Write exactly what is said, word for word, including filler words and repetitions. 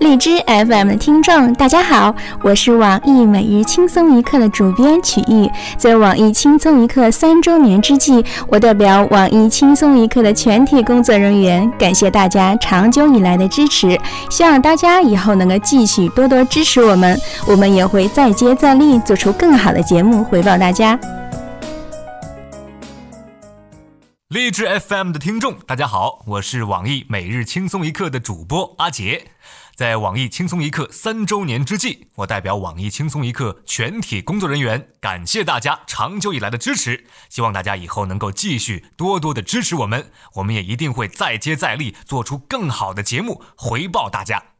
荔枝 F M 的听众大家好，我是网易每日轻松一刻的主编曲艺。在网易轻松一刻三周年之际，我代表网易轻松一刻的全体工作人员感谢大家长久以来的支持，希望大家以后能够继续多多支持我们，我们也会再接再厉，做出更好的节目回报大家。荔枝 F M 的听众大家好，我是网易每日轻松一刻的主播阿杰。在网易轻松一刻三周年之际，我代表网易轻松一刻全体工作人员感谢大家长久以来的支持，希望大家以后能够继续多多的支持我们，我们也一定会再接再厉，做出更好的节目回报大家。